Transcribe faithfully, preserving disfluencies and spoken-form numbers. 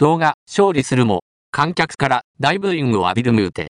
動画勝利するも観客から大ブーイングを浴びるムーテ。